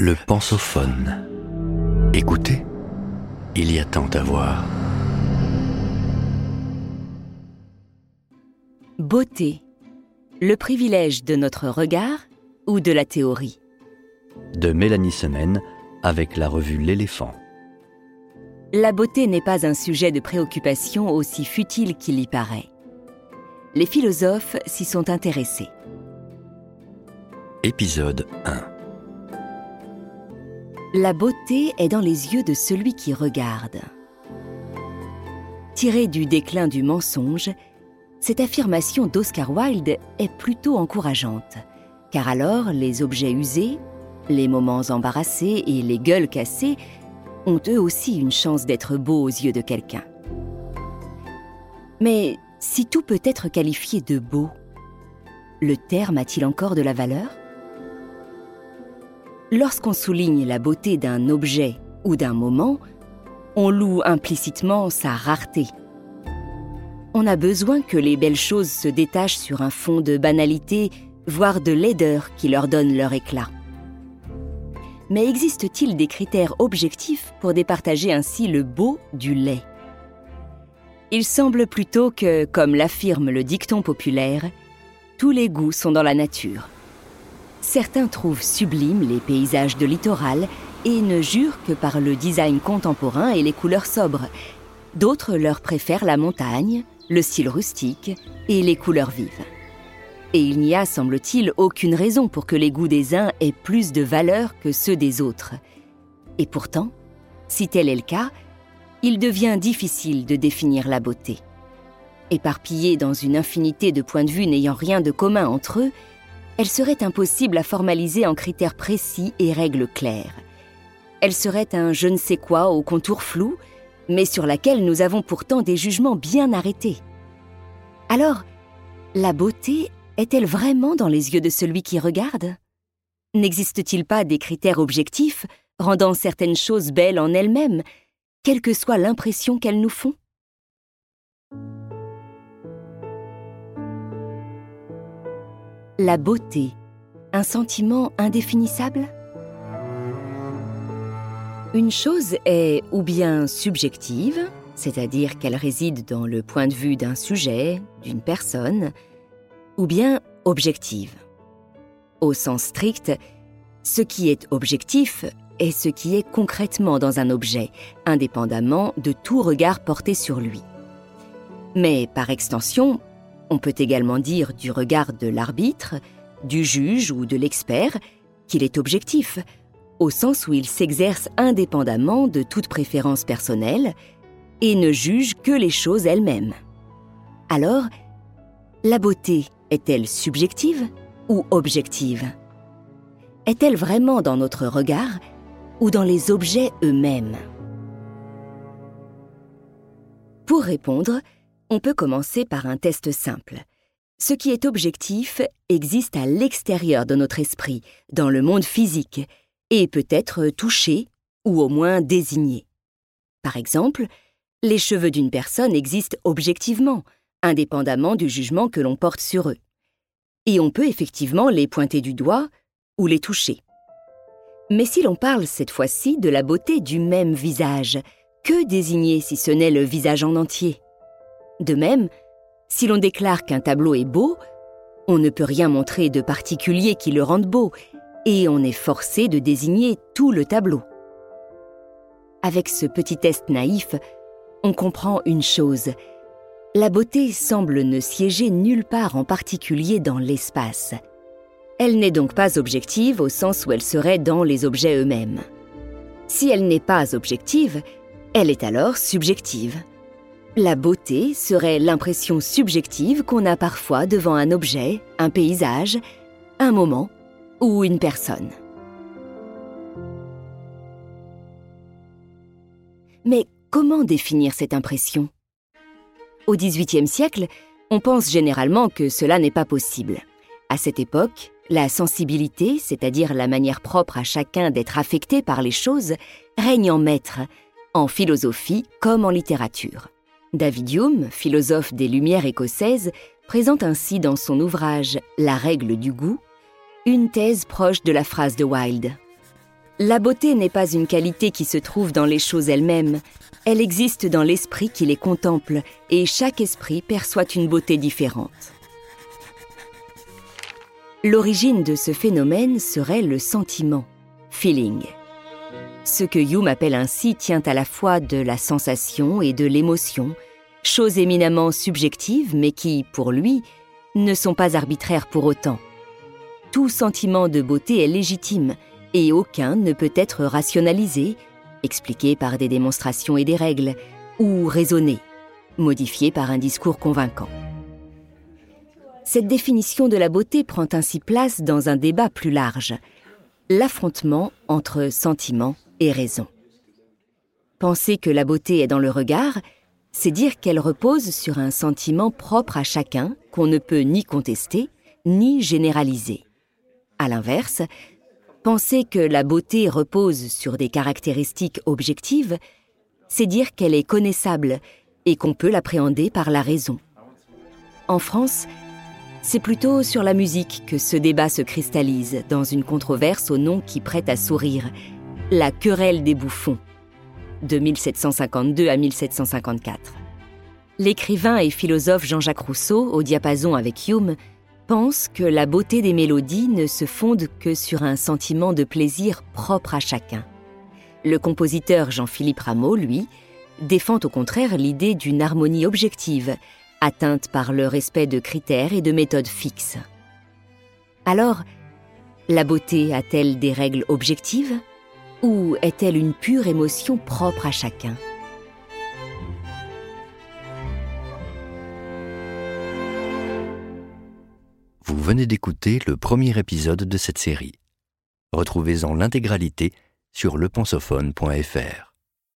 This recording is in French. Le pensophone. Écoutez, il y a tant à voir. Beauté. Le privilège de notre regard ou de la théorie ? De Mélanie Semaine avec la revue L'Éléphant. La beauté n'est pas un sujet de préoccupation aussi futile qu'il y paraît. Les philosophes s'y sont intéressés. Épisode 1. La beauté est dans les yeux de celui qui regarde. Tirée du déclin du mensonge, cette affirmation d'Oscar Wilde est plutôt encourageante, car alors les objets usés, les moments embarrassés et les gueules cassées ont eux aussi une chance d'être beaux aux yeux de quelqu'un. Mais si tout peut être qualifié de beau, le terme a-t-il encore de la valeur ? Lorsqu'on souligne la beauté d'un objet ou d'un moment, on loue implicitement sa rareté. On a besoin que les belles choses se détachent sur un fond de banalité, voire de laideur qui leur donne leur éclat. Mais existe-t-il des critères objectifs pour départager ainsi le beau du laid ? Il semble plutôt que, comme l'affirme le dicton populaire, tous les goûts sont dans la nature. Certains trouvent sublimes les paysages de littoral et ne jurent que par le design contemporain et les couleurs sobres. D'autres leur préfèrent la montagne, le style rustique et les couleurs vives. Et il n'y a, semble-t-il, aucune raison pour que les goûts des uns aient plus de valeur que ceux des autres. Et pourtant, si tel est le cas, il devient difficile de définir la beauté. Éparpillés dans une infinité de points de vue n'ayant rien de commun entre eux, elle serait impossible à formaliser en critères précis et règles claires. Elle serait un je ne sais quoi aux contours flous, mais sur laquelle nous avons pourtant des jugements bien arrêtés. Alors, la beauté est-elle vraiment dans les yeux de celui qui regarde ? N'existe-t-il pas des critères objectifs rendant certaines choses belles en elles-mêmes, quelle que soit l'impression qu'elles nous font ? La beauté, un sentiment indéfinissable ? Une chose est ou bien subjective, c'est-à-dire qu'elle réside dans le point de vue d'un sujet, d'une personne, ou bien objective. Au sens strict, ce qui est objectif est ce qui est concrètement dans un objet, indépendamment de tout regard porté sur lui. Mais par extension, on peut également dire du regard de l'arbitre, du juge ou de l'expert qu'il est objectif, au sens où il s'exerce indépendamment de toute préférence personnelle et ne juge que les choses elles-mêmes. Alors, la beauté est-elle subjective ou objective ? Est-elle vraiment dans notre regard ou dans les objets eux-mêmes ? Pour répondre, on peut commencer par un test simple. Ce qui est objectif existe à l'extérieur de notre esprit, dans le monde physique, et peut être touché ou au moins désigné. Par exemple, les cheveux d'une personne existent objectivement, indépendamment du jugement que l'on porte sur eux. Et on peut effectivement les pointer du doigt ou les toucher. Mais si l'on parle cette fois-ci de la beauté du même visage, que désigner si ce n'est le visage en entier ? De même, si l'on déclare qu'un tableau est beau, on ne peut rien montrer de particulier qui le rende beau, et on est forcé de désigner tout le tableau. Avec ce petit test naïf, on comprend une chose. La beauté semble ne siéger nulle part en particulier dans l'espace. Elle n'est donc pas objective au sens où elle serait dans les objets eux-mêmes. Si elle n'est pas objective, elle est alors subjective. La beauté serait l'impression subjective qu'on a parfois devant un objet, un paysage, un moment ou une personne. Mais comment définir cette impression ? Au XVIIIe siècle, on pense généralement que cela n'est pas possible. À cette époque, la sensibilité, c'est-à-dire la manière propre à chacun d'être affecté par les choses, règne en maître, en philosophie comme en littérature. David Hume, philosophe des Lumières écossaises, présente ainsi dans son ouvrage « La règle du goût » une thèse proche de la phrase de Wilde. La beauté n'est pas une qualité qui se trouve dans les choses elles-mêmes. Elle existe dans l'esprit qui les contemple, et chaque esprit perçoit une beauté différente. L'origine de ce phénomène serait le sentiment, feeling. Ce que Hume appelle ainsi tient à la fois de la sensation et de l'émotion, choses éminemment subjectives mais qui, pour lui, ne sont pas arbitraires pour autant. Tout sentiment de beauté est légitime et aucun ne peut être rationalisé, expliqué par des démonstrations et des règles, ou raisonné, modifié par un discours convaincant. Cette définition de la beauté prend ainsi place dans un débat plus large, l'affrontement entre sentiment et raison. Penser que la beauté est dans le regard, c'est dire qu'elle repose sur un sentiment propre à chacun qu'on ne peut ni contester, ni généraliser. À l'inverse, penser que la beauté repose sur des caractéristiques objectives, c'est dire qu'elle est connaissable et qu'on peut l'appréhender par la raison. En France, c'est plutôt sur la musique que ce débat se cristallise dans une controverse au nom qui prête à sourire, la querelle des bouffons, de 1752 à 1754. L'écrivain et philosophe Jean-Jacques Rousseau, au diapason avec Hume, pense que la beauté des mélodies ne se fonde que sur un sentiment de plaisir propre à chacun. Le compositeur Jean-Philippe Rameau, lui, défend au contraire l'idée d'une harmonie objective, atteinte par le respect de critères et de méthodes fixes. Alors, la beauté a-t-elle des règles objectives ? Ou est-elle une pure émotion propre à chacun ? Vous venez d'écouter le premier épisode de cette série. Retrouvez-en l'intégralité sur lepensophone.fr.